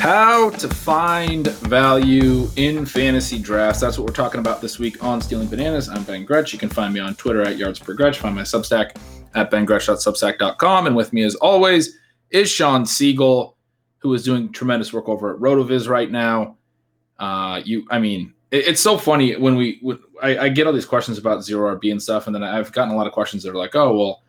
How to find value in fantasy drafts. That's what we're talking about this week on Stealing Bananas. I'm Ben Gretsch. You can find me on Twitter at yardspergretsch. Find my Substack at bengretsch.substack.com. And with me as always is Sean Siegel, who is doing tremendous work over at RotoViz right now. It's so funny when I get all these questions about Zero RB and stuff, and then I've gotten a lot of questions that are like, oh, well,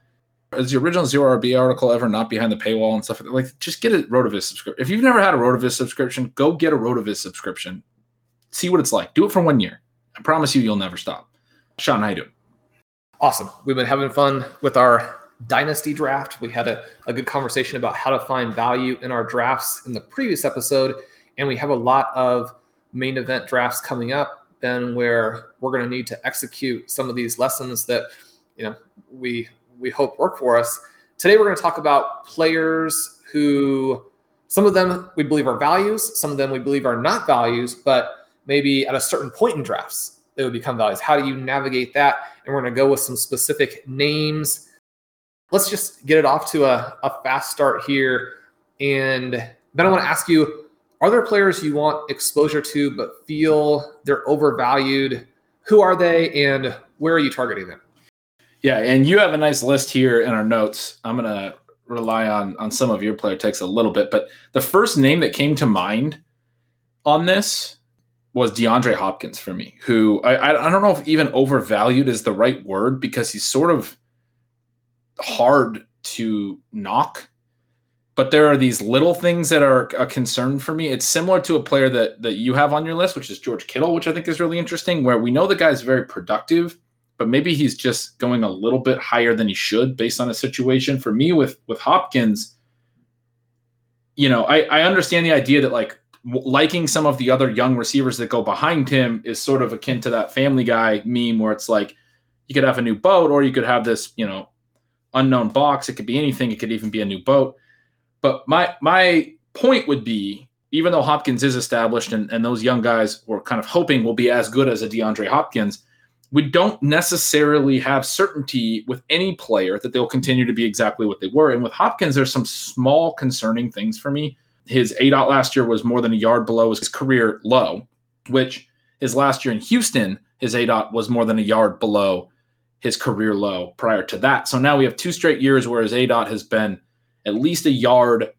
is the original Zero RB article ever not behind the paywall and stuff? Like, just get a RotoViz subscription. If you've never had a RotoViz subscription, go get a RotoViz subscription. See what it's like. Do it for 1 year. I promise you'll never stop. Sean, how you doing? Awesome. We've been having fun with our dynasty draft. We had a good conversation about how to find value in our drafts in the previous episode, and we have a lot of main event drafts coming up then where we're going to need to execute some of these lessons that, you know, we hope work for us. Today we're going to talk about players who, some of them we believe are values, some of them we believe are not values, but maybe at a certain point in drafts they would become values. How do you navigate that? And we're going to go with some specific names. Let's just get it off to a fast start here. And then I want to ask you, are there players you want exposure to but feel they're overvalued? Who are they and where are you targeting them? Yeah, and you have a nice list here in our notes. I'm going to rely on some of your player takes a little bit. But the first name that came to mind on this was DeAndre Hopkins for me, who I don't know if even overvalued is the right word because he's sort of hard to knock, but there are these little things that are a concern for me. It's similar to a player that you have on your list, which is George Kittle, which I think is really interesting, where we know the guy's very productive, but maybe he's just going a little bit higher than he should based on a situation. For me with Hopkins, you know, I understand the idea that like liking some of the other young receivers that go behind him is sort of akin to that Family Guy meme where it's like, you could have a new boat or you could have this, you know, unknown box. It could be anything. It could even be a new boat. But my point would be, even though Hopkins is established and those young guys we're kind of hoping will be as good as a DeAndre Hopkins, we don't necessarily have certainty with any player that they'll continue to be exactly what they were. And with Hopkins, there's some small concerning things for me. His ADOT last year was more than a yard below his career low, which his last year in Houston, his ADOT was more than a yard below his career low prior to that. So now we have two straight years where his ADOT has been at least a yard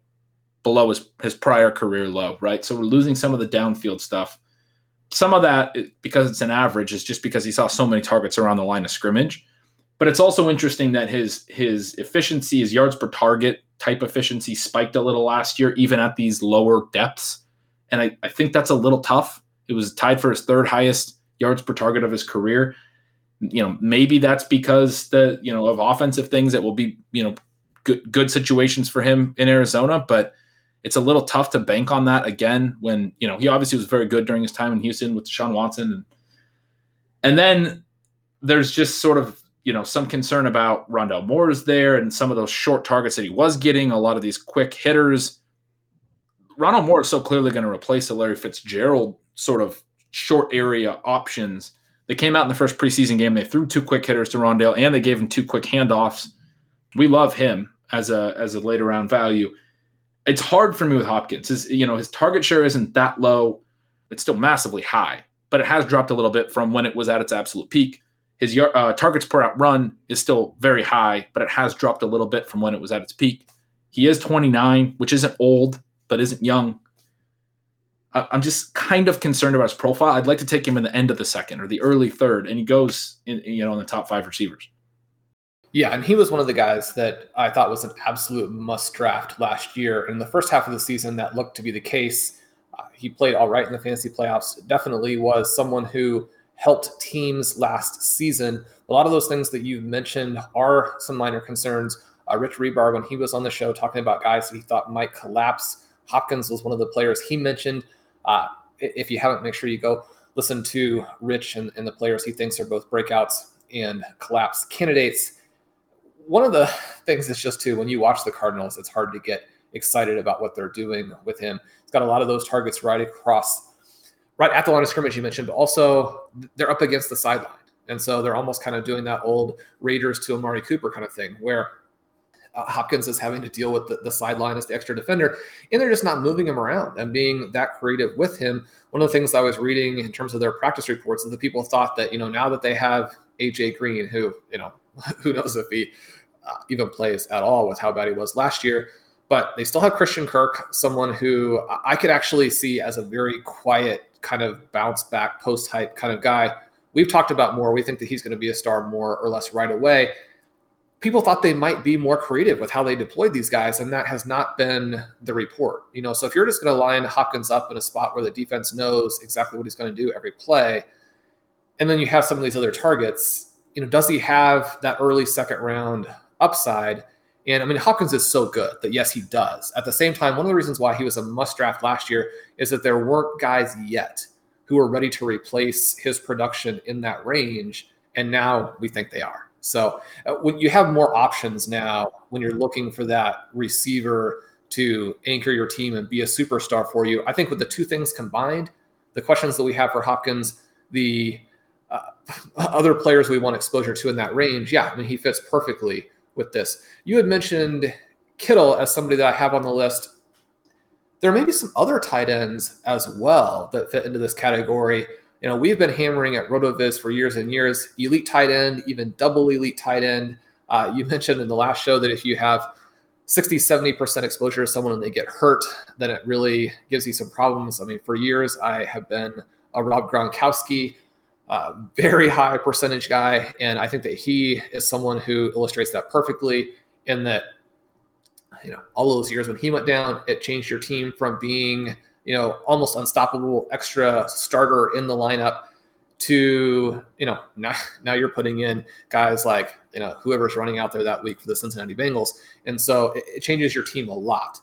below his prior career low, right? So we're losing some of the downfield stuff. Some of that, because it's an average, is just because he saw so many targets around the line of scrimmage. But it's also interesting that his efficiency, his yards per target type efficiency spiked a little last year, even at these lower depths. And I think that's a little tough. It was tied for his third highest yards per target of his career. You know, maybe that's because of offensive things that will be, you know, good situations for him in Arizona, but it's a little tough to bank on that again when, you know, he obviously was very good during his time in Houston with Deshaun Watson. And then there's just sort of, you know, some concern about Rondell Moore's there and some of those short targets that he was getting, a lot of these quick hitters. Ronald Moore is so clearly going to replace the Larry Fitzgerald sort of short area options. They came out in the first preseason game. They threw two quick hitters to Rondale, and they gave him two quick handoffs. We love him as a later round value. It's hard for me with Hopkins. His target share isn't that low. It's still massively high, but it has dropped a little bit from when it was at its absolute peak. His targets per out run is still very high, but it has dropped a little bit from when it was at its peak. He is 29, which isn't old, but isn't young. I'm just kind of concerned about his profile. I'd like to take him in the end of the second or the early third, and he goes in the top five receivers. Yeah, and he was one of the guys that I thought was an absolute must draft last year. In the first half of the season, that looked to be the case. He played all right in the fantasy playoffs. Definitely was someone who helped teams last season. A lot of those things that you've mentioned are some minor concerns. Rich Rebar, when he was on the show talking about guys that he thought might collapse, Hopkins was one of the players he mentioned. If you haven't, make sure you go listen to Rich and the players he thinks are both breakouts and collapse candidates. One of the things is just, too, when you watch the Cardinals, it's hard to get excited about what they're doing with him. He's got a lot of those targets right at the line of scrimmage you mentioned, but also they're up against the sideline. And so they're almost kind of doing that old Raiders to Amari Cooper kind of thing where Hopkins is having to deal with the sideline as the extra defender, and they're just not moving him around and being that creative with him. One of the things I was reading in terms of their practice reports is that people thought that, now that they have AJ Green, who, who knows if he even plays at all with how bad he was last year. But they still have Christian Kirk, someone who I could actually see as a very quiet kind of bounce back post hype kind of guy. We've talked about Moore. We think that he's going to be a star more or less right away. People thought they might be more creative with how they deployed these guys, and that has not been the report. So if you're just going to line Hopkins up in a spot where the defense knows exactly what he's going to do every play, and then you have some of these other targets, does he have that early second round upside? And Hopkins is so good that yes, he does. At the same time, one of the reasons why he was a must draft last year is that there weren't guys yet who were ready to replace his production in that range. And now we think they are. So when you have more options now, when you're looking for that receiver to anchor your team and be a superstar for you, I think with the two things combined, the questions that we have for Hopkins, the other players we want exposure to in that range. Yeah, he fits perfectly with this. You had mentioned Kittle as somebody that I have on the list. There may be some other tight ends as well that fit into this category. We've been hammering at RotoViz for years and years, elite tight end, even double elite tight end. You mentioned in the last show that if you have 60, 70% exposure to someone and they get hurt, then it really gives you some problems. For years, I have been a Rob Gronkowski very high percentage guy. And I think that he is someone who illustrates that perfectly in that, all those years when he went down, it changed your team from being, almost unstoppable extra starter in the lineup to, now you're putting in guys like, whoever's running out there that week for the Cincinnati Bengals. And so it changes your team a lot.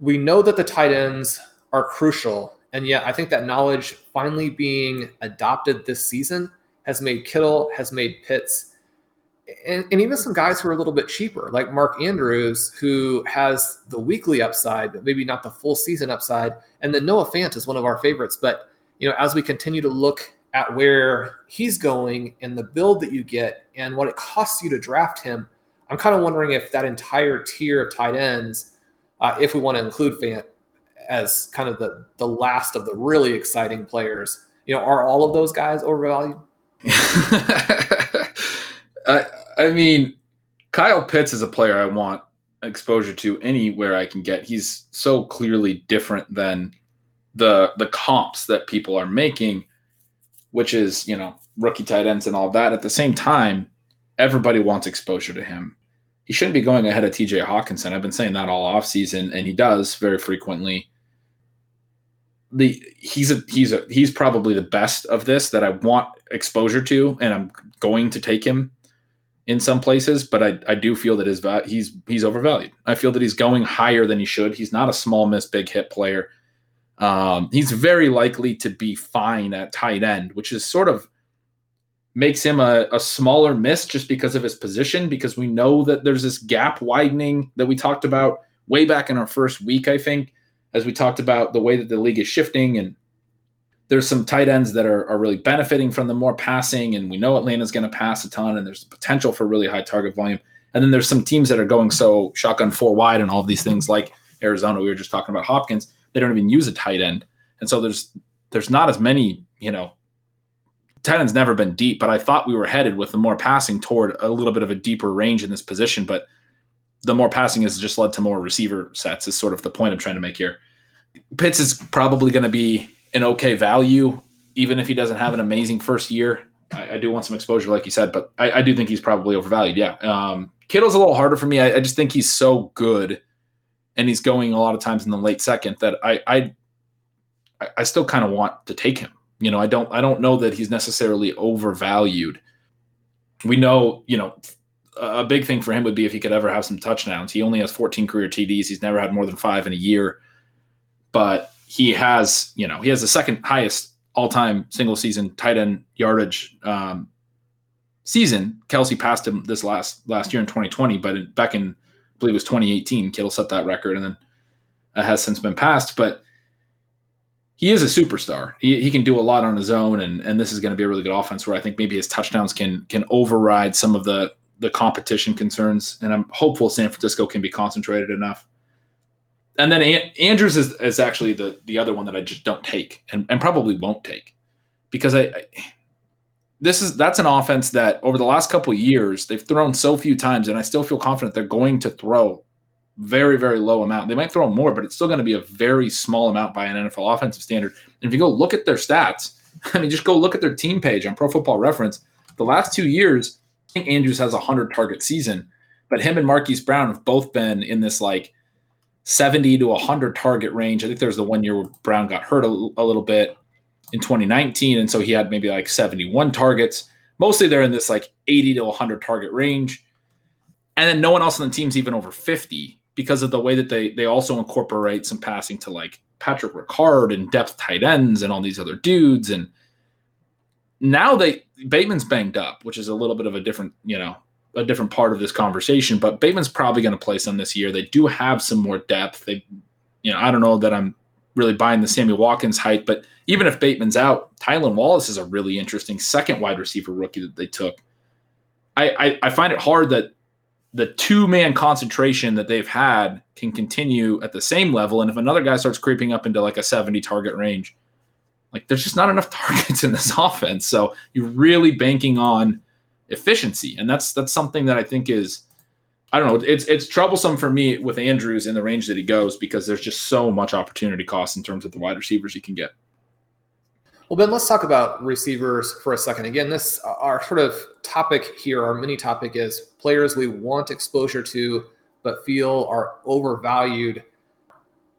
We know that the tight ends are crucial. And yet I think that knowledge finally being adopted this season has made Kittle, has made Pitts, and even some guys who are a little bit cheaper, like Mark Andrews, who has the weekly upside, but maybe not the full season upside. And then Noah Fant is one of our favorites. But, as we continue to look at where he's going and the build that you get and what it costs you to draft him, I'm kind of wondering if that entire tier of tight ends, if we want to include Fant, as kind of the last of the really exciting players, are all of those guys overvalued? Kyle Pitts is a player I want exposure to anywhere I can get. He's so clearly different than the comps that people are making, which is, rookie tight ends and all that. At the same time, everybody wants exposure to him. He shouldn't be going ahead of TJ Hawkinson. I've been saying that all offseason, and he does very frequently. He's probably the best of this that I want exposure to, and I'm going to take him in some places, but I do feel that he's overvalued. I feel that he's going higher than he should. He's not a small miss, big hit player. He's very likely to be fine at tight end, which is sort of makes him a smaller miss just because of his position, because we know that there's this gap widening that we talked about way back in our first week, I think, as we talked about the way that the league is shifting, and there's some tight ends that are really benefiting from the more passing, and we know Atlanta's going to pass a ton, and there's the potential for really high target volume. And then there's some teams that are going so shotgun four wide and all of these things, like Arizona, we were just talking about Hopkins, they don't even use a tight end. And so there's there's not as many, you know, tight end's never been deep, but I thought we were headed with the more passing toward a little bit of a deeper range in this position, but the more passing has just led to more receiver sets is sort of the point I'm trying to make here. Pitts is probably going to be an okay value, even if he doesn't have an amazing first year. I do want some exposure, like you said, but I do think he's probably overvalued. Yeah. Kittle's a little harder for me. I just think he's so good and he's going a lot of times in the late second that I still kind of want to take him. You know, I don't know that he's necessarily overvalued. We know, you know, a big thing for him would be if he could ever have some touchdowns. He only has 14 career TDs. He's never had more than 5 in a year, but he has, you know, he has the second highest all-time single season tight end yardage season. Kelsey passed him this last year in 2020, but back in, I believe it was 2018, Kittle set that record and then has since been passed, but he is a superstar. He can do a lot on his own, and this is going to be a really good offense where I think maybe his touchdowns can override some of the competition concerns, and I'm hopeful San Francisco can be concentrated enough. And then Andrews is actually the other one that I just don't take and probably won't take because that's an offense that over the last couple of years they've thrown so few times, and I still feel confident they're going to throw very, very low amount. They might throw more, but it's still going to be a very small amount by an NFL offensive standard. And if you go look at their stats, I mean, just go look at their team page on Pro Football Reference. The last 2 years, I think Andrews has a 100-target season, but him and Marquise Brown have both been in this like 70 to 100-target range. I think there's the 1 year where Brown got hurt a little bit in 2019, and so he had maybe like 71 targets. Mostly they're in this like 80 to 100-target range. And then no one else on the team's even over 50. Because of the way that they also incorporate some passing to like Patrick Ricard and depth tight ends and all these other dudes. And now Bateman's banged up, which is a little bit of a different part of this conversation, but Bateman's probably going to play some this year. They do have some more depth. I don't know that I'm really buying the Sammy Watkins hype, but even if Bateman's out, Tylan Wallace is a really interesting second wide receiver rookie that they took. I find it hard that the two-man concentration that they've had can continue at the same level. And if another guy starts creeping up into like a 70-target range, like there's just not enough targets in this offense. So you're really banking on efficiency. And that's something that I think is, I don't know, it's troublesome for me with Andrews in the range that he goes because there's just so much opportunity cost in terms of the wide receivers you can get. Well, Ben, let's talk about receivers for a second. Again, our sort of topic here, our mini topic is players we want exposure to but feel are overvalued.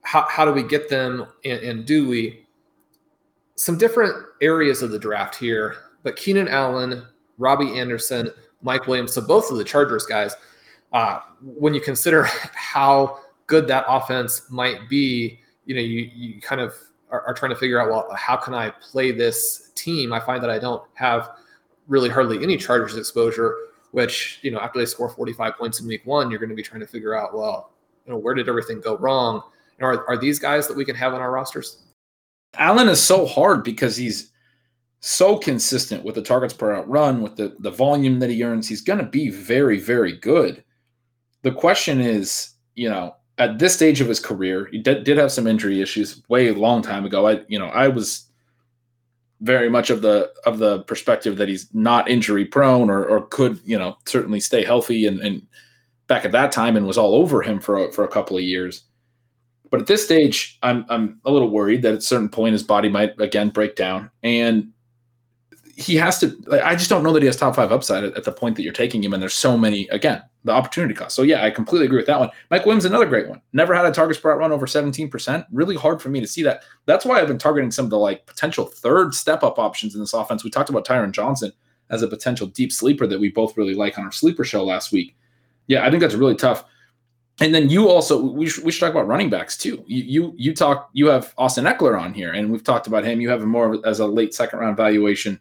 How do we get them, and do we? Some different areas of the draft here, but Keenan Allen, Robbie Anderson, Mike Williams, so both of the Chargers guys, when you consider how good that offense might be, you know, you kind of are trying to figure out, well, how can I play this team? I find that I don't have really hardly any Chargers exposure, which, you know, after they score 45 points in week one, you're going to be trying to figure out, well, you know, where did everything go wrong? And are these guys that we can have on our rosters? Allen is so hard because he's so consistent with the targets per out run, with the volume that he earns. He's going to be very, very good. The question is, you know, at this stage of his career, he did have some injury issues way long time ago. I was very much of the perspective that he's not injury prone or could, you know, certainly stay healthy and back at that time and was all over him for a couple of years. But at this stage, I'm a little worried that at a certain point his body might again break down, and he has to. I just don't know that he has top 5 upside at the point that you're taking him. And there's so many, again, the opportunity cost. So yeah, I completely agree with that one. Mike Williams, another great one. Never had a target spot run over 17%. Really hard for me to see that. That's why I've been targeting some of the like potential third step up options in this offense. We talked about Tyron Johnson as a potential deep sleeper that we both really like on our sleeper show last week. Yeah, I think that's really tough. And then you also, we should talk about running backs too. You have Austin Ekeler on here, and we've talked about him. You have him more as a late second round valuation,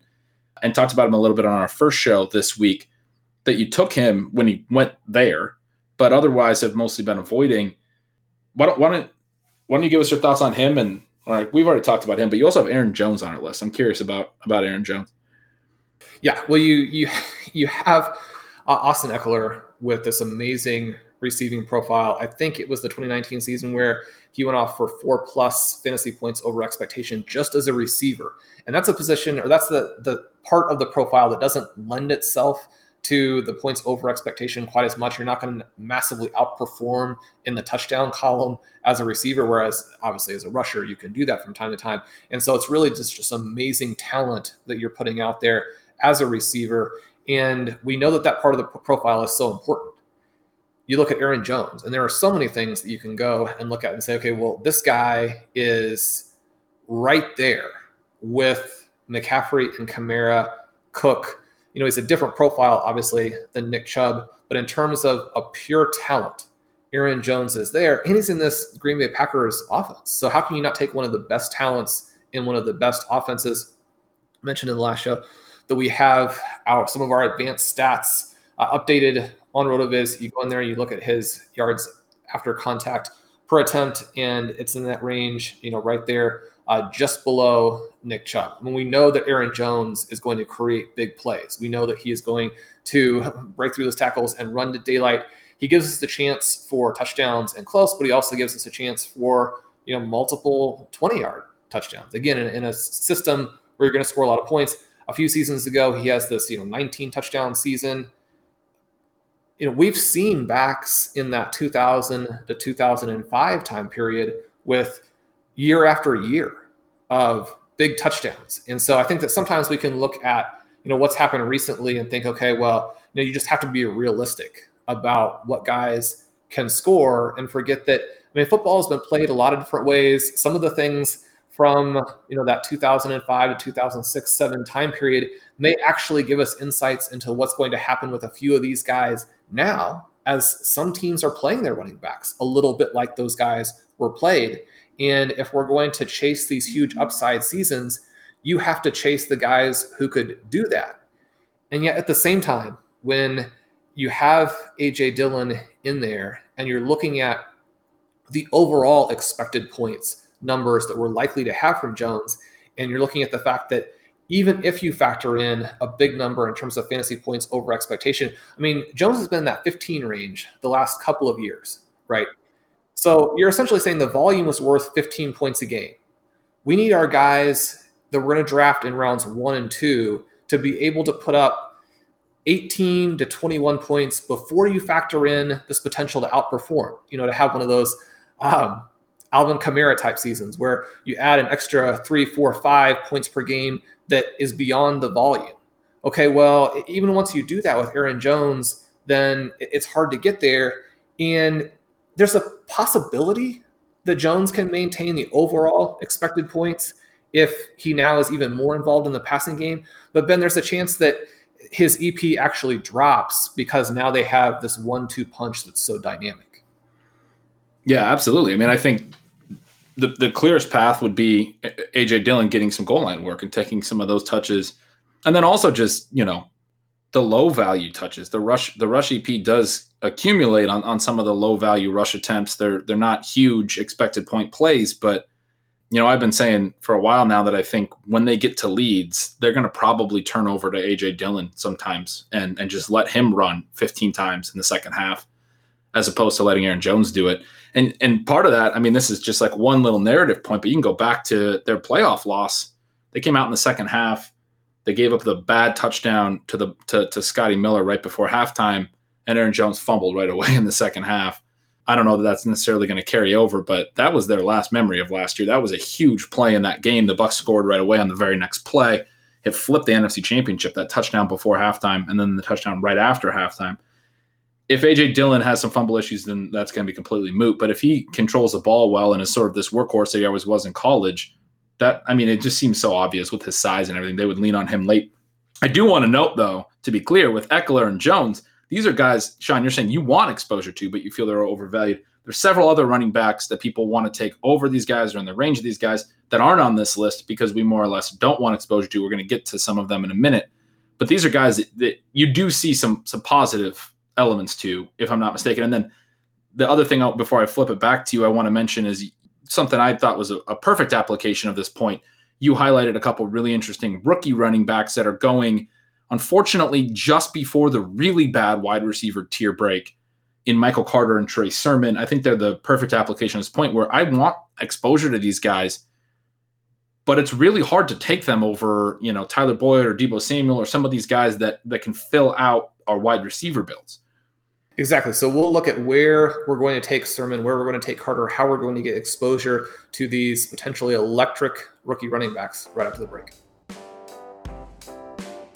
and talked about him a little bit on our first show this week, that you took him when he went there, but otherwise have mostly been avoiding. Why don't you give us your thoughts on him? And all right, we've already talked about him, but you also have Aaron Jones on our list. I'm curious about Aaron Jones. Yeah, well, you have Austin Ekeler with this amazing receiving profile. I think it was the 2019 season where He went off for 4+ fantasy points over expectation just as a receiver. And that's a position, or that's the part of the profile that doesn't lend itself to the points over expectation quite as much. You're not going to massively outperform in the touchdown column as a receiver, whereas obviously as a rusher, you can do that from time to time. And so it's really just amazing talent that you're putting out there as a receiver. And we know that that part of the profile is so important. You look at Aaron Jones, and there are so many things that you can go and look at and say, okay, well, this guy is right there with McCaffrey and Kamara, Cook. You know, he's a different profile, obviously, than Nick Chubb. But in terms of a pure talent, Aaron Jones is there, and he's in this Green Bay Packers offense. So how can you not take one of the best talents in one of the best offenses? I mentioned in the last show that we have some of our advanced stats updated on RotoViz. You go in there, you look at his yards after contact per attempt, and it's in that range, you know, right there. Just below Nick Chubb. I mean, we know that Aaron Jones is going to create big plays. We know that he is going to break through those tackles and run to daylight. He gives us the chance for touchdowns and close, but he also gives us a chance for, you know, multiple 20-yard touchdowns. Again, in a system where you're going to score a lot of points. A few seasons ago, he has this, you know, 19-touchdown season. You know, we've seen backs in that 2000 to 2005 time period with year after year of big touchdowns. And so I think that sometimes we can look at, you know, what's happened recently and think, okay, well, you know, you just have to be realistic about what guys can score and forget that, I mean, football has been played a lot of different ways. Some of the things from, you know, that 2005 to 2006, 2007 time period may actually give us insights into what's going to happen with a few of these guys now, as some teams are playing their running backs a little bit like those guys were played. And if we're going to chase these huge upside seasons, you have to chase the guys who could do that. And yet at the same time, when you have A.J. Dillon in there and you're looking at the overall expected points numbers that we're likely to have from Jones, and you're looking at the fact that even if you factor in a big number in terms of fantasy points over expectation, I mean, Jones has been in that 15 range the last couple of years, right? So you're essentially saying the volume was worth 15 points a game. We need our guys that we're going to draft in rounds 1 and 2 to be able to put up 18 to 21 points before you factor in this potential to outperform, you know, to have one of those Alvin Kamara type seasons where you add an extra 3, 4, 5 points per game that is beyond the volume. Okay, well, even once you do that with Aaron Jones, then it's hard to get there. And there's a possibility that Jones can maintain the overall expected points if he now is even more involved in the passing game. But then there's a chance that his EP actually drops because now they have this 1-2 punch that's so dynamic. Yeah, absolutely. I mean, I think the clearest path would be A.J. Dillon getting some goal line work and taking some of those touches. And then also just, you know, the low value touches. The rush EP does accumulate on some of the low value rush attempts. They're not huge expected point plays, but you know, I've been saying for a while now that I think when they get to leads, they're going to probably turn over to AJ Dillon sometimes and just let him run 15 times in the second half, as opposed to letting Aaron Jones do it. And part of that, I mean, this is just like one little narrative point, but you can go back to their playoff loss. They came out in the second half. They gave up the bad touchdown to Scotty Miller right before halftime. And Aaron Jones fumbled right away in the second half. I don't know that that's necessarily going to carry over, but that was their last memory of last year. That was a huge play in that game. The Bucs scored right away on the very next play. It flipped the NFC Championship, that touchdown before halftime, and then the touchdown right after halftime. If A.J. Dillon has some fumble issues, then that's going to be completely moot. But if he controls the ball well and is sort of this workhorse that he always was in college, that, I mean, it just seems so obvious with his size and everything. They would lean on him late. I do want to note, though, to be clear, with Ekeler and Jones, these are guys, Sean, you're saying you want exposure to, but you feel they're overvalued. There's several other running backs that people want to take over these guys or in the range of these guys that aren't on this list because we more or less don't want exposure to. We're going to get to some of them in a minute. But these are guys that you do see some positive elements to, if I'm not mistaken. And then the other thing, before I flip it back to you, I want to mention is something I thought was a perfect application of this point. You highlighted a couple really interesting rookie running backs that are going, unfortunately, just before the really bad wide receiver tier break in Michael Carter and Trey Sermon. I think they're the perfect application at this point where I want exposure to these guys, but it's really hard to take them over, you know, Tyler Boyd or Deebo Samuel or some of these guys that can fill out our wide receiver builds. Exactly. So we'll look at where we're going to take Sermon, where we're going to take Carter, how we're going to get exposure to these potentially electric rookie running backs right after the break.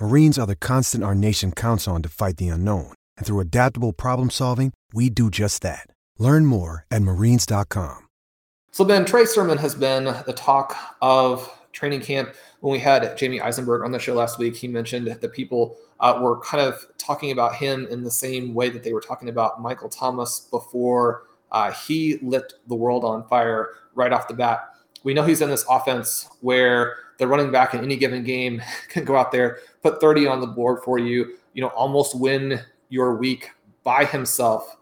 Marines are the constant our nation counts on to fight the unknown. And through adaptable problem solving, we do just that. Learn more at marines.com. So Ben, Trey Sermon has been the talk of training camp. When we had Jamie Eisenberg on the show last week, he mentioned that people were kind of talking about him in the same way that they were talking about Michael Thomas before he lit the world on fire right off the bat. We know he's in this offense where the running back in any given game can go out there, put 30 on the board for you, you know, almost win your week by himself.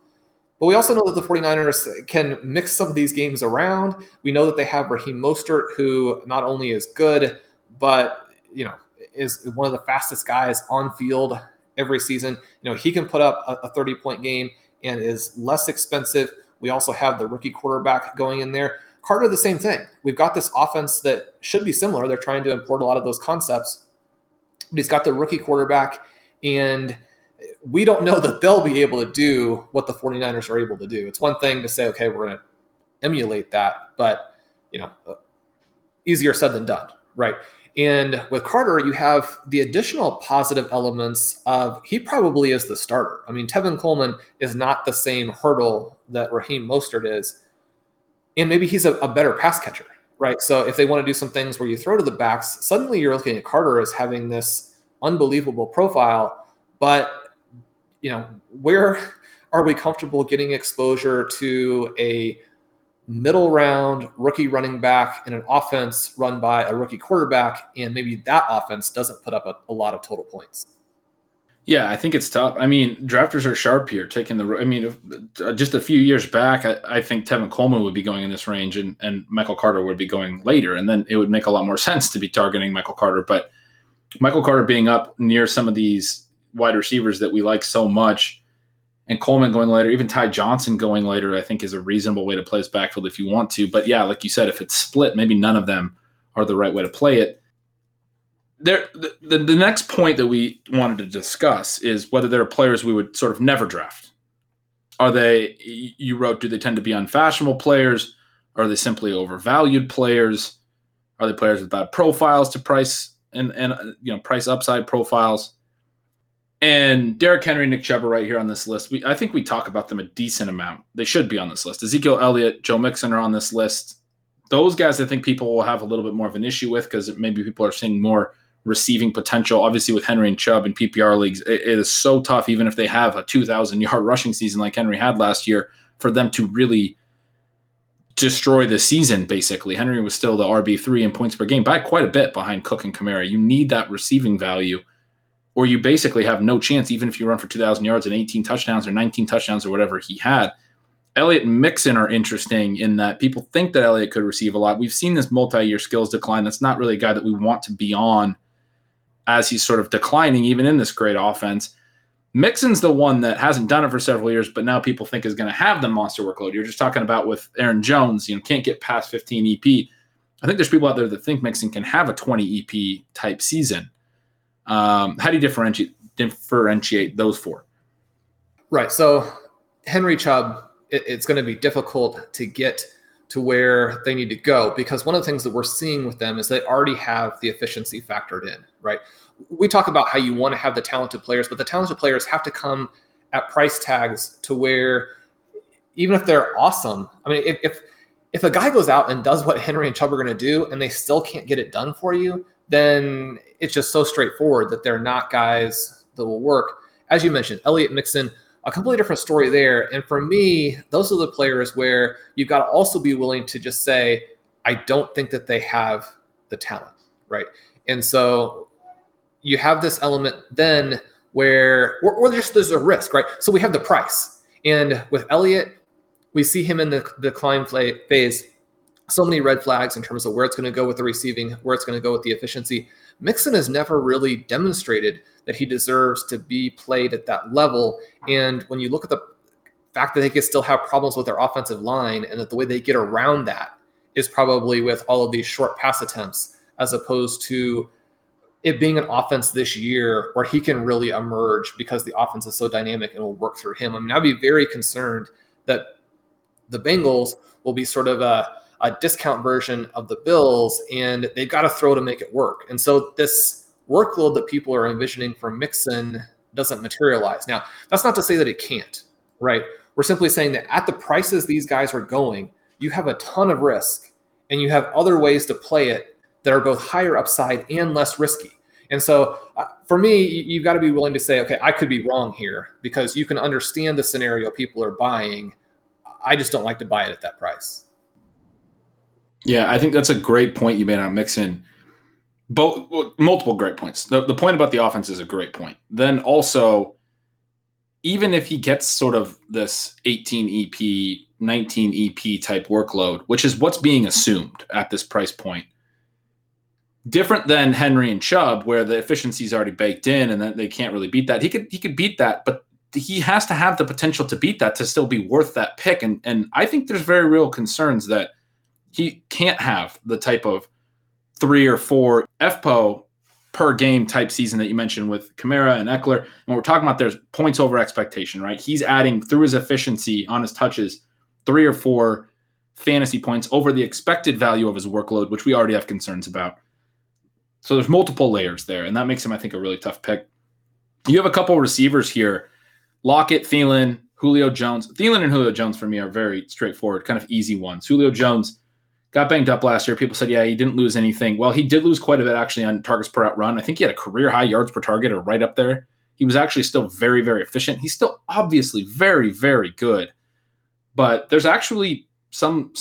But we also know that the 49ers can mix some of these games around. We know that they have Raheem Mostert, who not only is good, but, you know, is one of the fastest guys on field every season. You know, he can put up a 30-point game and is less expensive. We also have the rookie quarterback going in there. Carter, the same thing. We've got this offense that should be similar. They're trying to import a lot of those concepts. But he's got the rookie quarterback, and we don't know that they'll be able to do what the 49ers are able to do. It's one thing to say, okay, we're going to emulate that, but, you know, easier said than done, right? And with Carter, you have the additional positive elements of he probably is the starter. I mean, Tevin Coleman is not the same hurdle that Raheem Mostert is, and maybe he's a better pass catcher. Right. So if they want to do some things where you throw to the backs, suddenly you're looking at Carter as having this unbelievable profile. But, you know, where are we comfortable getting exposure to a middle round rookie running back in an offense run by a rookie quarterback? And maybe that offense doesn't put up a lot of total points. Yeah, I think it's tough. I mean, drafters are sharp here. Just a few years back, I think Tevin Coleman would be going in this range and Michael Carter would be going later. And then it would make a lot more sense to be targeting Michael Carter. But Michael Carter being up near some of these wide receivers that we like so much and Coleman going later, even Ty Johnson going later, I think is a reasonable way to play his backfield if you want to. But yeah, like you said, if it's split, maybe none of them are the right way to play it. The next point that we wanted to discuss is whether there are players we would sort of never draft. Are they, you wrote, do they tend to be unfashionable players? Are they simply overvalued players? Are they players with bad profiles to price and you know, price upside profiles? And Derrick Henry, Nick Chubb are right here on this list. I think we talk about them a decent amount. They should be on this list. Ezekiel Elliott, Joe Mixon are on this list. those guys I think people will have a little bit more of an issue with because maybe people are seeing more receiving potential. Obviously, with Henry and Chubb in PPR leagues, it is so tough, even if they have a 2,000-yard rushing season like Henry had last year, for them to really destroy the season, basically. Henry was still the RB3 in points per game by quite a bit behind Cook and Kamara. You need that receiving value, or you basically have no chance, even if you run for 2,000 yards and 18 touchdowns or 19 touchdowns or whatever he had. Elliott and Mixon are interesting in that people think that Elliott could receive a lot. We've seen this multi-year skills decline. That's not really a guy that we want to be on as he's sort of declining, even in this great offense. Mixon's the one that hasn't done it for several years, but now people think is going to have the monster workload. You're just talking about with Aaron Jones, can't get past 15 EP. I think there's people out there that think Mixon can have a 20 EP type season. How do you differentiate those four? Right. So Henry, Chubb, it's going to be difficult to get to where they need to go, because one of the things that we're seeing with them is they already have the efficiency factored in, right? We talk about how you want to have the talented players, but the talented players have to come at price tags to where even if they're awesome, I mean, if a guy goes out and does what Henry and Chubb are going to do and they still can't get it done for you, then it's just so straightforward that they're not guys that will work. As you mentioned, Elliott, Mixon, a completely different story there. And for me, those are the players where you've got to also be willing to just say, I don't think that they have the talent, right? And so you have this element then where, or there's a risk, right? So we have the price. And with Elliott, we see him in the decline phase. So many red flags in terms of where it's going to go with the receiving, where it's going to go with the efficiency. Mixon has never really demonstrated that he deserves to be played at that level. And when you look at the fact that they can still have problems with their offensive line and that the way they get around that is probably with all of these short pass attempts, as opposed to it being an offense this year where he can really emerge because the offense is so dynamic and will work through him. I mean, I'd be very concerned that the Bengals will be sort of a discount version of the Bills, and they've got to throw to make it work. And so this workload that people are envisioning for Mixon doesn't materialize. Now, that's not to say that it can't, right? We're simply saying that at the prices these guys are going, you have a ton of risk, and you have other ways to play it that are both higher upside and less risky. And so for me, you've got to be willing to say, okay, I could be wrong here, because you can understand the scenario people are buying. I just don't like to buy it at that price. Yeah, I think that's a great point you made on Mixon. Multiple great points. The point about the offense is a great point. Then also, even if he gets sort of this 18 EP, 19 EP type workload, which is what's being assumed at this price point, different than Henry and Chubb, where the efficiency is already baked in and they can't really beat that. He could beat that, but he has to have the potential to beat that to still be worth that pick. And I think there's very real concerns that he can't have the type of 3 or 4 FPO per game type season that you mentioned with Kamara and Ekeler. And what we're talking about, there's points over expectation, right? He's adding through his efficiency on his touches 3 or 4 fantasy points over the expected value of his workload, which we already have concerns about. So there's multiple layers there, and that makes him, I think, a really tough pick. You have a couple of receivers here, Lockett, Thielen, Julio Jones. Thielen and Julio Jones for me are very straightforward, kind of easy ones. Julio Jones got banged up last year. People said, yeah, he didn't lose anything. Well, he did lose quite a bit, actually, on targets per out run. I think he had a career-high yards per target, or right up there. He was actually still very, very efficient. He's still obviously very, very good. But there's actually some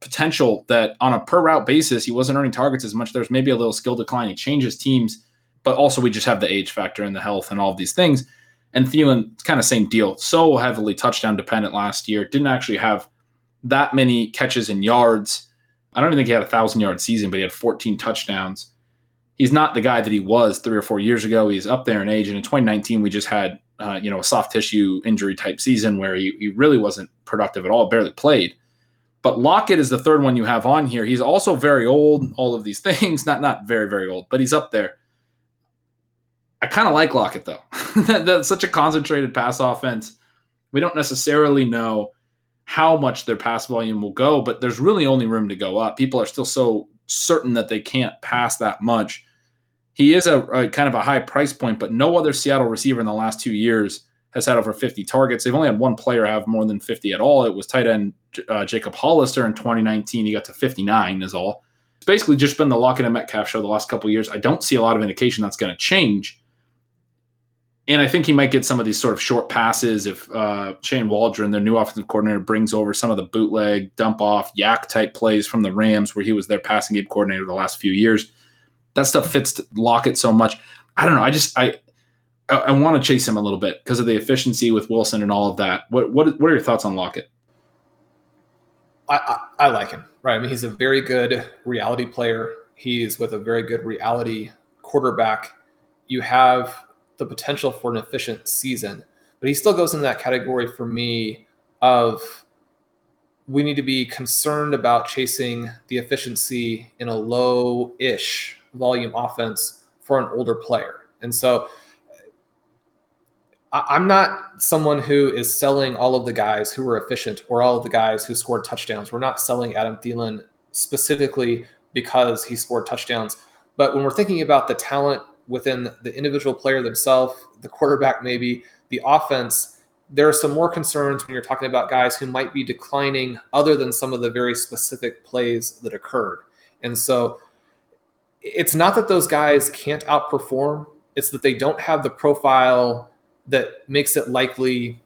potential that on a per-route basis, he wasn't earning targets as much. There's maybe a little skill decline. He changes teams. But also, we just have the age factor and the health and all of these things. And Thielen, kind of same deal. So heavily touchdown-dependent last year. Didn't actually have that many catches and yards. I don't even think he had a 1,000-yard season, but he had 14 touchdowns. He's not the guy that he was 3 or 4 years ago. He's up there in age. And in 2019, we just had a soft tissue injury type season where he really wasn't productive at all, barely played. But Lockett is the third one you have on here. He's also very old, all of these things. Not very, very old, but he's up there. I kind of like Lockett, though. That's such a concentrated pass offense. We don't necessarily know how much their pass volume will go, but there's really only room to go up. People are still so certain that they can't pass that much. He is a kind of a high price point, but no other Seattle receiver in the last 2 years has had over 50 targets. They've only had one player have more than 50 at all. It was tight end Jacob Hollister in 2019. He got to 59 is all. It's basically just been the Lockett and Metcalf show the last couple of years. I don't see a lot of indication that's going to change. And I think he might get some of these sort of short passes if Shane Waldron, their new offensive coordinator, brings over some of the bootleg, dump-off, yak-type plays from the Rams where he was their passing game coordinator the last few years. That stuff fits Lockett so much. I don't know. I want to chase him a little bit because of the efficiency with Wilson and all of that. What are your thoughts on Lockett? I like him, right? I mean, he's a very good reality player. He is with a very good reality quarterback. You have the potential for an efficient season, but he still goes in that category for me of we need to be concerned about chasing the efficiency in a low-ish volume offense for an older player. And so I'm not someone who is selling all of the guys who were efficient or all of the guys who scored touchdowns. We're not selling Adam Thielen specifically because he scored touchdowns. But when we're thinking about the talent within the individual player themselves, the quarterback maybe, the offense, there are some more concerns when you're talking about guys who might be declining other than some of the very specific plays that occurred. And so it's not that those guys can't outperform. It's that they don't have the profile that makes it likely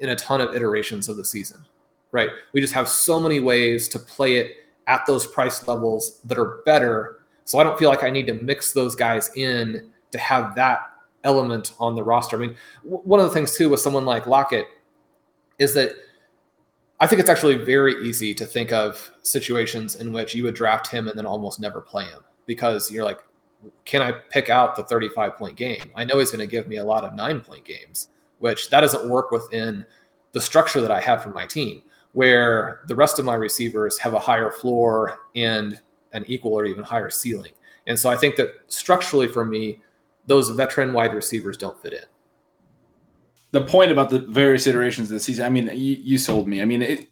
in a ton of iterations of the season, right? We just have so many ways to play it at those price levels that are better. So I don't feel like I need to mix those guys in to have that element on the roster. I mean, one of the things too with someone like Lockett is that I think it's actually very easy to think of situations in which you would draft him and then almost never play him because you're like, can I pick out the 35-point game? I know he's going to give me a lot of 9-point games, which that doesn't work within the structure that I have for my team, where the rest of my receivers have a higher floor and an equal or even higher ceiling. And so I think that structurally for me, those veteran wide receivers don't fit in. The point about the various iterations of the season, I mean, you sold me. I mean,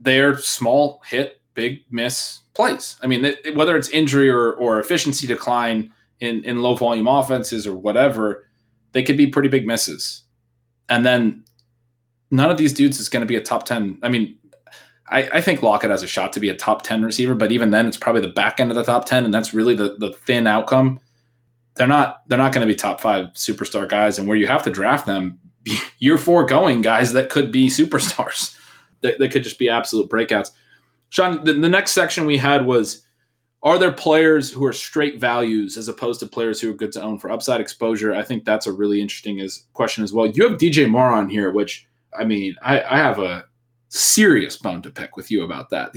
they're small hit, big miss plays. I mean, whether it's injury or efficiency decline in low volume offenses or whatever, they could be pretty big misses. And then none of these dudes is going to be a top 10. I mean, I think Lockett has a shot to be a top 10 receiver, but even then it's probably the back end of the top 10. And that's really the thin outcome. They're not going to be top 5 superstar guys. And where you have to draft them, you're foregoing guys that could be superstars. They could just be absolute breakouts. Sean, the next section we had was, are there players who are straight values as opposed to players who are good to own for upside exposure? I think that's a really interesting question as well. You have DJ Moore on here, which, I mean, I have a serious bone to pick with you about that.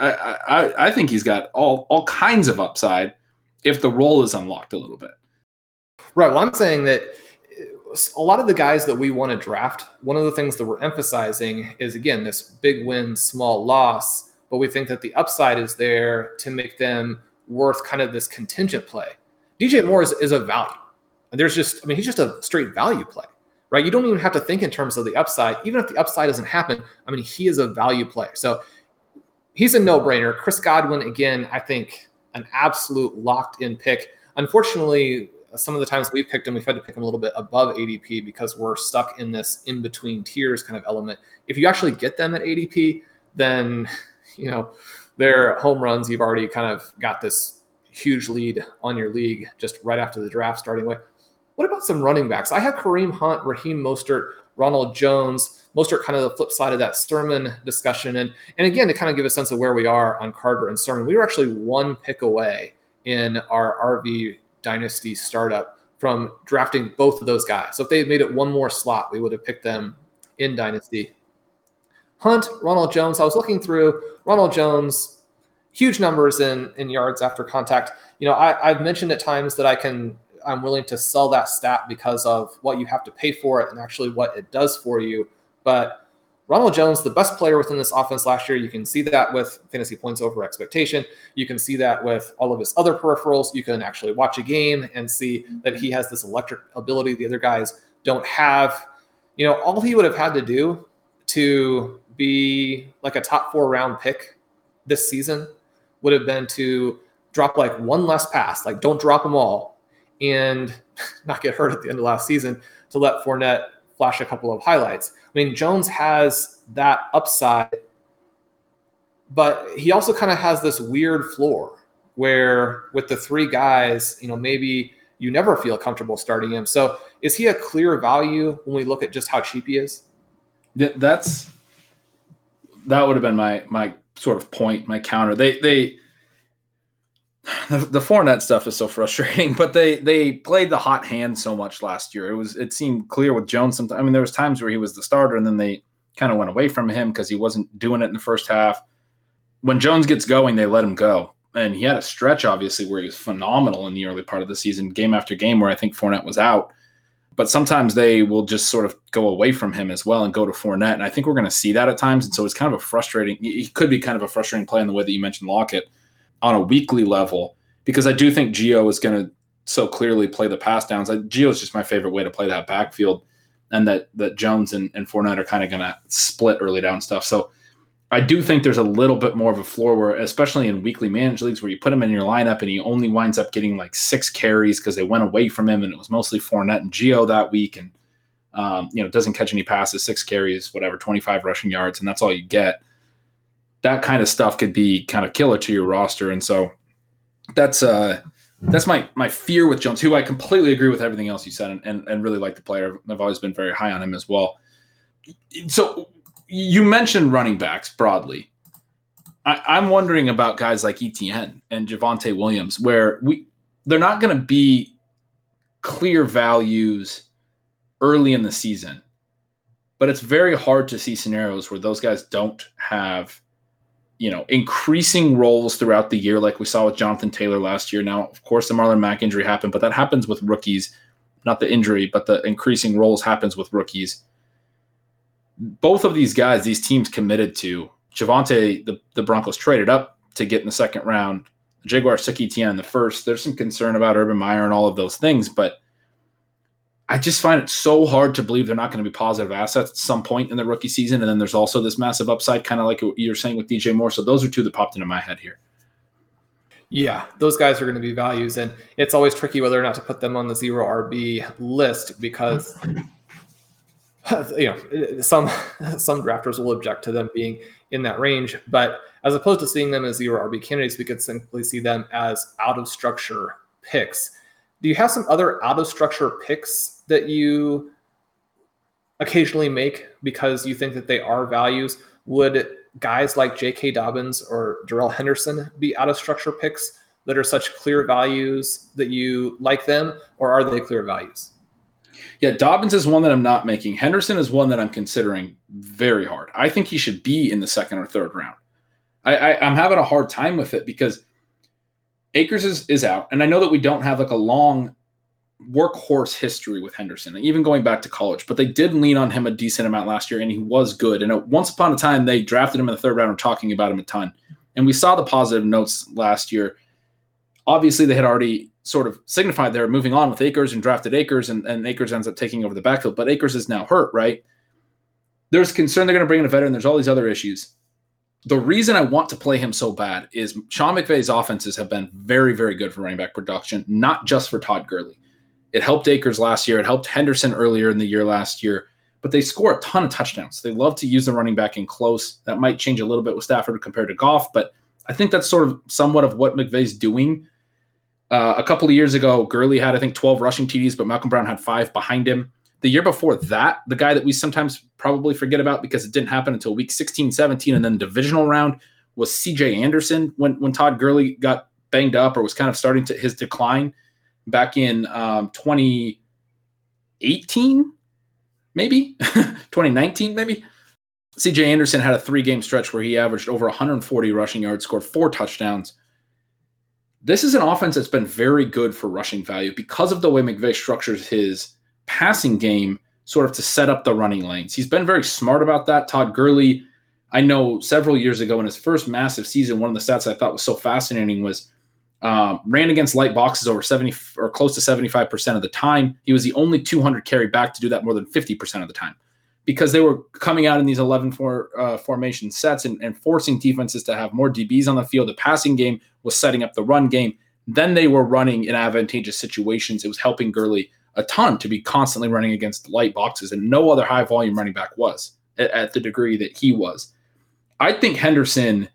I think he's got all kinds of upside if the role is unlocked a little bit. Right. Well, I'm saying that a lot of the guys that we want to draft, one of the things that we're emphasizing is, again, this big win, small loss, but we think that the upside is there to make them worth kind of this contingent play. DJ Moore is a value. And he's just a straight value play, right? You don't even have to think in terms of the upside. Even if the upside doesn't happen, I mean, he is a value player. So he's a no-brainer. Chris Godwin, again, I think an absolute locked-in pick. Unfortunately, some of the times we've picked him, we've had to pick him a little bit above ADP because we're stuck in this in-between tiers kind of element. If you actually get them at ADP, then, you know, they're home runs. You've already kind of got this huge lead on your league just right after the draft starting away. What about some running backs? I have Kareem Hunt, Raheem Mostert, Ronald Jones. Mostert kind of the flip side of that Sermon discussion. And again, to kind of give a sense of where we are on Carter and Sermon, we were actually one pick away in our RV Dynasty startup from drafting both of those guys. So if they had made it one more slot, we would have picked them in Dynasty. Hunt, Ronald Jones. I was looking through Ronald Jones, huge numbers in yards after contact. You know, I've mentioned at times that I'm willing to sell that stat because of what you have to pay for it and actually what it does for you. But Ronald Jones, the best player within this offense last year, you can see that with fantasy points over expectation. You can see that with all of his other peripherals. You can actually watch a game and see that he has this electric ability the other guys don't have. You know, all he would have had to do to be like a top 4 round pick this season would have been to drop like one less pass. Like, don't drop them all. And not get hurt at the end of last season to let Fournette flash a couple of highlights. I mean, Jones has that upside, but he also kind of has this weird floor where with the three guys, you know, maybe you never feel comfortable starting him. So is he a clear value when we look at just how cheap he is? That would have been my sort of point, my counter. The Fournette stuff is so frustrating, but they played the hot hand so much last year. It seemed clear with Jones sometimes. I mean, there was times where he was the starter and then they kind of went away from him because he wasn't doing it in the first half. When Jones gets going, they let him go. And he had a stretch, obviously, where he was phenomenal in the early part of the season, game after game, where I think Fournette was out. But sometimes they will just sort of go away from him as well and go to Fournette. And I think we're going to see that at times. And so it's kind of a frustrating – it could be kind of a frustrating play in the way that you mentioned Lockett on a weekly level, because I do think Gio is going to so clearly play the pass downs. Gio is just my favorite way to play that backfield, and that Jones and Fournette are kind of going to split early down stuff. So I do think there's a little bit more of a floor where, especially in weekly managed leagues, where you put him in your lineup and he only winds up getting like 6 carries because they went away from him and it was mostly Fournette and Gio that week, and doesn't catch any passes, 6 carries, whatever, 25 rushing yards, and that's all you get. That kind of stuff could be kind of killer to your roster, and so that's my fear with Jones, who I completely agree with everything else you said, and really like the player. I've always been very high on him as well. So. You mentioned running backs broadly. I'm wondering about guys like Etienne and Javonte Williams, where they're not going to be clear values early in the season, but it's very hard to see scenarios where those guys don't have, increasing roles throughout the year, like we saw with Jonathan Taylor last year. Now, of course, the Marlon Mack injury happened, but that happens with rookies, not the injury, but the increasing roles happens with rookies. Both of these guys, these teams committed to. Javonte, the Broncos traded up to get in the second round. Jaguars took Etienne in the first. There's some concern about Urban Meyer and all of those things, but I just find it so hard to believe they're not going to be positive assets at some point in the rookie season. And then there's also this massive upside, kind of like you're saying with DJ Moore. So those are two that popped into my head here. Yeah, those guys are going to be values. And it's always tricky whether or not to put them on the zero RB list because – some drafters will object to them being in that range, but as opposed to seeing them as zero RB candidates, we could simply see them as out of structure picks. Do you have some other out of structure picks that you occasionally make because you think that they are values? Would guys like J.K. Dobbins or Darrell Henderson be out of structure picks that are such clear values that you like them, or are they clear values? Yeah, Dobbins is one that I'm not making. Henderson is one that I'm considering very hard. I think he should be in the second or third round. I'm having a hard time with it because Akers is out, and I know that we don't have like a long workhorse history with Henderson, even going back to college, but they did lean on him a decent amount last year, and he was good. And once upon a time, they drafted him in the third round and talking about him a ton. And we saw the positive notes last year. Obviously, they had already sort of signified they're moving on with Akers and drafted Akers, and Akers ends up taking over the backfield. But Akers is now hurt, right? There's concern they're going to bring in a veteran. There's all these other issues. The reason I want to play him so bad is Sean McVay's offenses have been very, very good for running back production, not just for Todd Gurley. It helped Akers last year. It helped Henderson earlier in the year last year. But they score a ton of touchdowns. They love to use the running back in close. That might change a little bit with Stafford compared to Goff, but I think that's sort of somewhat of what McVay's doing. A couple of years ago, Gurley had, I think, 12 rushing TDs, but Malcolm Brown had 5 behind him. The year before that, the guy that we sometimes probably forget about because it didn't happen until week 16, 17, and then the divisional round was CJ Anderson when Todd Gurley got banged up or was kind of starting to his decline back in 2018, maybe? 2019, maybe? CJ Anderson had a 3-game stretch where he averaged over 140 rushing yards, scored 4 touchdowns. This is an offense that's been very good for rushing value because of the way McVay structures his passing game sort of to set up the running lanes. He's been very smart about that. Todd Gurley, I know several years ago in his first massive season, one of the stats I thought was so fascinating was ran against light boxes over 70 or close to 75% of the time. He was the only 200 carry back to do that more than 50% of the time because they were coming out in these 11-4 formation sets and forcing defenses to have more DBs on the field. The passing game was setting up the run game. then they were running in advantageous situations. It was helping Gurley a ton to be constantly running against light boxes, and no other high volume running back was at the degree that he was. I think Henderson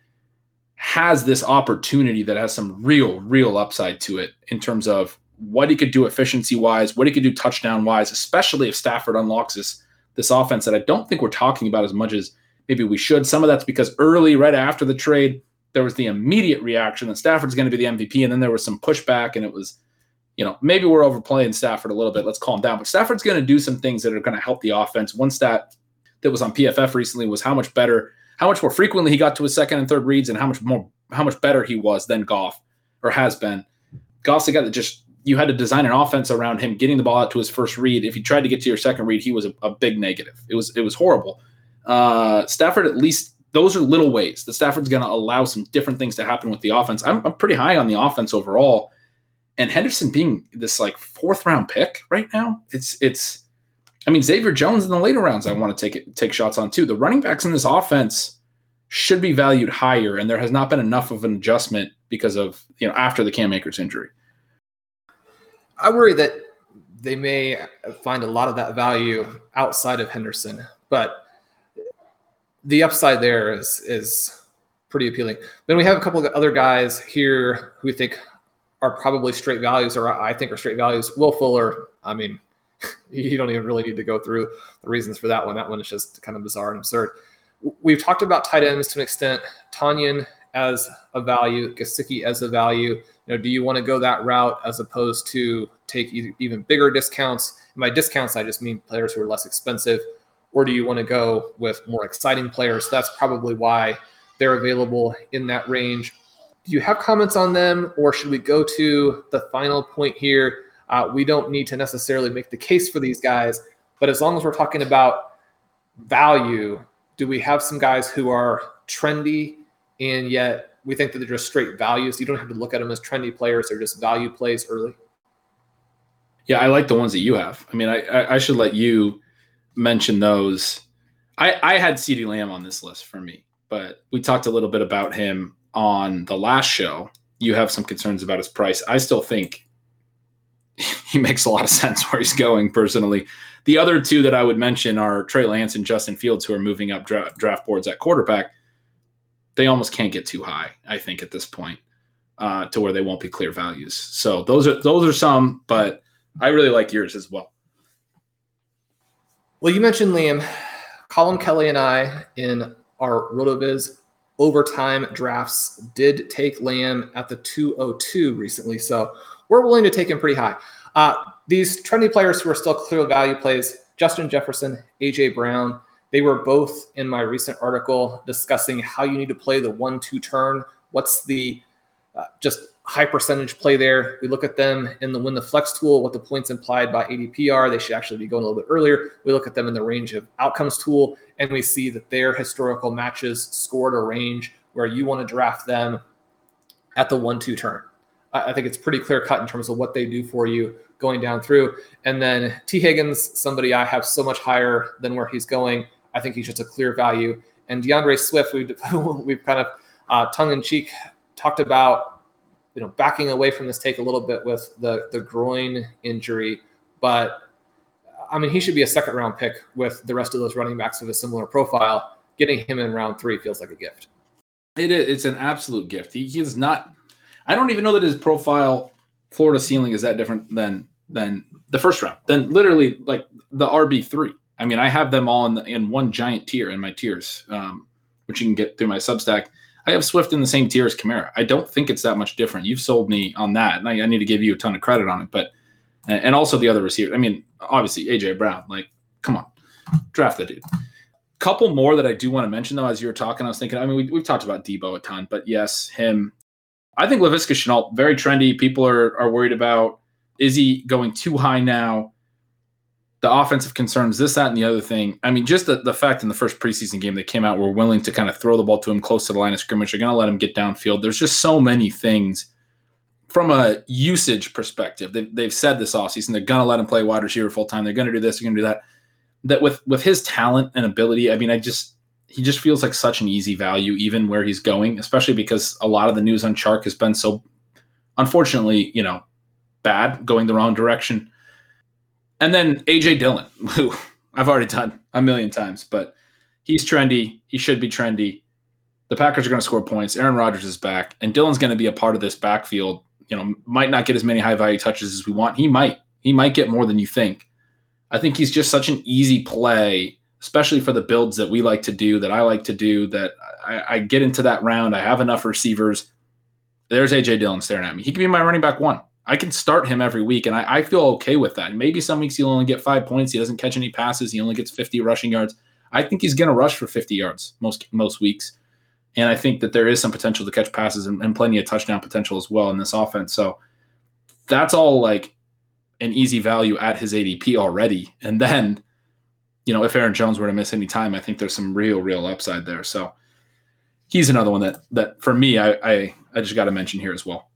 has this opportunity that has some real, real upside to it in terms of what he could do efficiency-wise, what he could do touchdown-wise, especially if Stafford unlocks this offense that I don't think we're talking about as much as maybe we should. Some of that's because early, right after the trade, there was the immediate reaction that Stafford's going to be the MVP, and then there was some pushback, and it was, maybe we're overplaying Stafford a little bit. Let's calm down. But Stafford's going to do some things that are going to help the offense. One stat that was on PFF recently was how much more frequently he got to his second and third reads, and how much better he was than Goff, or has been. Goff's the guy that just, you had to design an offense around him getting the ball out to his first read. If he tried to get to your second read, he was a big negative. It was horrible. Stafford, at least those are little ways that Stafford's going to allow some different things to happen with the offense. I'm pretty high on the offense overall. And Henderson being this fourth-round pick right now, it's. I mean, Xavier Jones in the later rounds I want to take shots on too. The running backs in this offense should be valued higher, and there has not been enough of an adjustment because of, after the Cam Akers injury. I worry that they may find a lot of that value outside of Henderson, but the upside there is pretty appealing. Then we have a couple of other guys here who we think are probably straight values, or I think are straight values. Will Fuller, I mean, you don't even really need to go through the reasons for that one. That one is just kind of bizarre and absurd. We've talked about tight ends to an extent. Tonyan as a value, Gesicki as a value. Do you want to go that route as opposed to take even bigger discounts? And by discounts, I just mean players who are less expensive. Or do you want to go with more exciting players? That's probably why they're available in that range. Do you have comments on them, or should we go to the final point here? We don't need to necessarily make the case for these guys, but as long as we're talking about value, do we have some guys who are trendy and yet we think that they're just straight values? You don't have to look at them as trendy players. They're just value plays early. Yeah, I like the ones that you have. I mean, I should let you mention those. I had CeeDee Lamb on this list for me, but we talked a little bit about him on the last show. You have some concerns about his price. I still think he makes a lot of sense where he's going personally. The other two that I would mention are Trey Lance and Justin Fields, who are moving up draft boards at quarterback. They almost can't get too high, I think, at this point, to where they won't be clear values. So those are some, but I really like yours as well. Well, you mentioned Liam. Colin Kelly and I, in our RotoViz overtime drafts, did take Lamb at the 202 recently, so we're willing to take him pretty high. These trendy players who are still clear value plays, Justin Jefferson, A.J. Brown, they were both in my recent article discussing how you need to play the 1-2 turn. What's the just high percentage play there? We look at them in the Win the Flex tool, what the points implied by ADP are. They should actually be going a little bit earlier. We look at them in the Range of Outcomes tool, and we see that their historical matches scored a range where you want to draft them at the 1-2 turn. I think it's pretty clear cut in terms of what they do for you going down through. And then T. Higgins, somebody I have so much higher than where he's going. I think he's just a clear value. And DeAndre Swift, we've kind of tongue-in-cheek talked about, backing away from this take a little bit with the groin injury. But, I mean, he should be a second-round pick with the rest of those running backs with a similar profile. Getting him in round 3 feels like a gift. It is. It's an absolute gift. He is not... I don't even know that his profile floor to ceiling is that different than the first round, than literally like the RB3. I mean, I have them all in one giant tier in my tiers, which you can get through my Substack. I have Swift in the same tier as Kamara. I don't think it's that much different. You've sold me on that, and I need to give you a ton of credit on it. But and also the other receiver. I mean, obviously A.J. Brown. Like, come on, draft the dude. Couple more that I do want to mention though. As you were talking, I was thinking. I mean, we've talked about Debo a ton, but yes, him. I think Laviska Shenault, very trendy. People are worried about, is he going too high now? The offensive concerns, this, that, and the other thing. I mean, just the fact in the first preseason game they came out, we're willing to kind of throw the ball to him close to the line of scrimmage. They're going to let him get downfield. There's just so many things from a usage perspective. They've said this offseason, they're going to let him play wide receiver full time. They're going to do this. They're going to do that. That with his talent and ability, I mean, he just feels like such an easy value, even where he's going, especially because a lot of the news on Chark has been so unfortunately, you know, bad, going the wrong direction. And then A.J. Dillon, who I've already done a million times, but he's trendy. He should be trendy. The Packers are going to score points. Aaron Rodgers is back, and Dillon's going to be a part of this backfield. You know, might not get as many high-value touches as we want. He might get more than you think. I think he's just such an easy play, especially for the builds that we like to do, that I like to do, that I get into that round. I have enough receivers. There's A.J. Dillon staring at me. He could be my running back one. I can start him every week, and I feel okay with that. Maybe some weeks he'll only get 5 points. He doesn't catch any passes. He only gets 50 rushing yards. I think he's going to rush for 50 yards most weeks. And I think that there is some potential to catch passes and plenty of touchdown potential as well in this offense. So that's all like an easy value at his ADP already. And then, you know, if Aaron Jones were to miss any time, I think there's some real upside there. So he's another one that for me, I just got to mention here as well.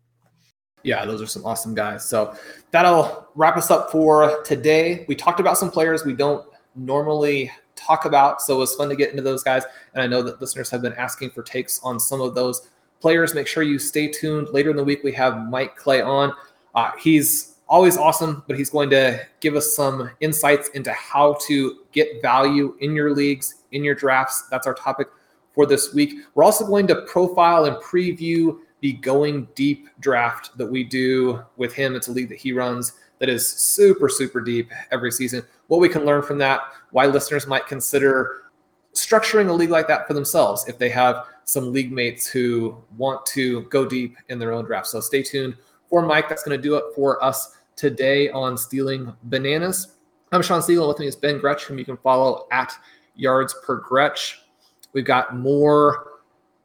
Yeah, those are some awesome guys. So that'll wrap us up for today. We talked about some players we don't normally talk about, so it was fun to get into those guys, and I know that listeners have been asking for takes on some of those players. Make sure you stay tuned. Later in the week we have Mike Clay on. He's always awesome, but he's going to give us some insights into how to get value in your leagues, in your drafts. That's our topic for this week. We're also going to profile and preview the Going Deep draft that we do with him. It's a league that he runs that is super, super deep every season. What we can learn from that, why listeners might consider structuring a league like that for themselves if they have some league mates who want to go deep in their own draft. So stay tuned for Mike. That's going to do it for us today on Stealing Bananas. I'm Sean Siegel. With me is Ben Gretsch, whom you can follow at Yards Per Gretsch. We've got more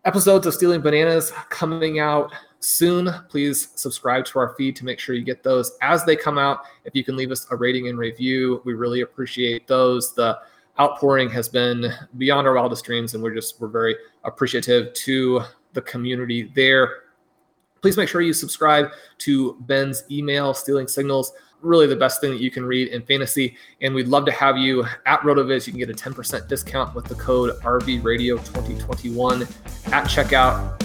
episodes of Stealing Bananas coming out soon. Please subscribe to our feed to make sure you get those as they come out. If you can leave us a rating and review, we really appreciate those. The outpouring has been beyond our wildest dreams, and we're very appreciative to the community there. Please make sure you subscribe to Ben's email, Stealing Signals, really the best thing that you can read in fantasy. And we'd love to have you at RotoViz. You can get a 10% discount with the code RVRadio2021 at checkout.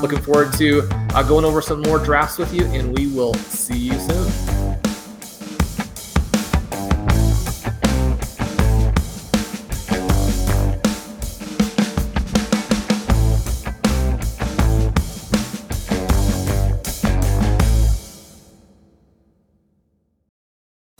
Looking forward to going over some more drafts with you, and we will see you soon.